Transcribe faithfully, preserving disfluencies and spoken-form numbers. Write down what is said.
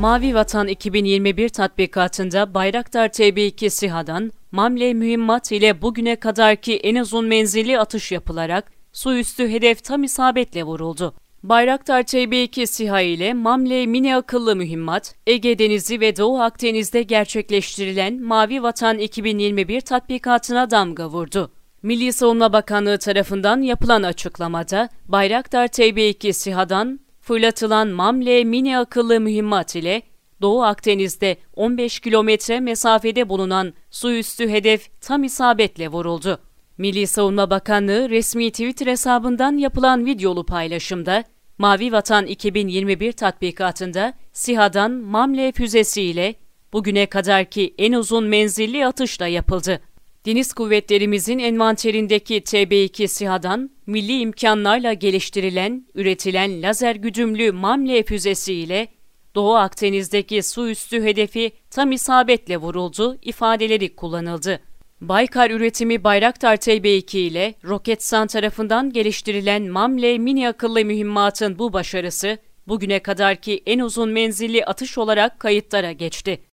Mavi Vatan iki bin yirmi bir tatbikatında Bayraktar T B iki SİHA'dan M A M-L mühimmat ile bugüne kadarki en uzun menzilli atış yapılarak su üstü hedef tam isabetle vuruldu. Bayraktar T B iki SİHA ile M A M-L mini akıllı mühimmat, Ege Denizi ve Doğu Akdeniz'de gerçekleştirilen Mavi Vatan iki bin yirmi bir tatbikatına damga vurdu. Milli Savunma Bakanlığı tarafından yapılan açıklamada, Bayraktar T B iki SİHA'dan fırlatılan M A M-L mini akıllı mühimmat ile Doğu Akdeniz'de on beş kilometre mesafede bulunan su üstü hedef tam isabetle vuruldu. Milli Savunma Bakanlığı resmi Twitter hesabından yapılan videolu paylaşımda, Mavi Vatan iki bin yirmi bir tatbikatında SİHA'dan M A M-L füzesiyle bugüne kadarki en uzun menzilli atışla yapıldı. Deniz Kuvvetlerimizin envanterindeki T B iki SİHA'dan milli imkanlarla geliştirilen, üretilen lazer güdümlü M A M-L füzesiyle Doğu Akdeniz'deki su üstü hedefi tam isabetle vuruldu ifadeleri kullanıldı. Baykar üretimi Bayraktar T B iki ile Roketsan tarafından geliştirilen M A M-L mini akıllı mühimmatın bu başarısı bugüne kadarki en uzun menzilli atış olarak kayıtlara geçti.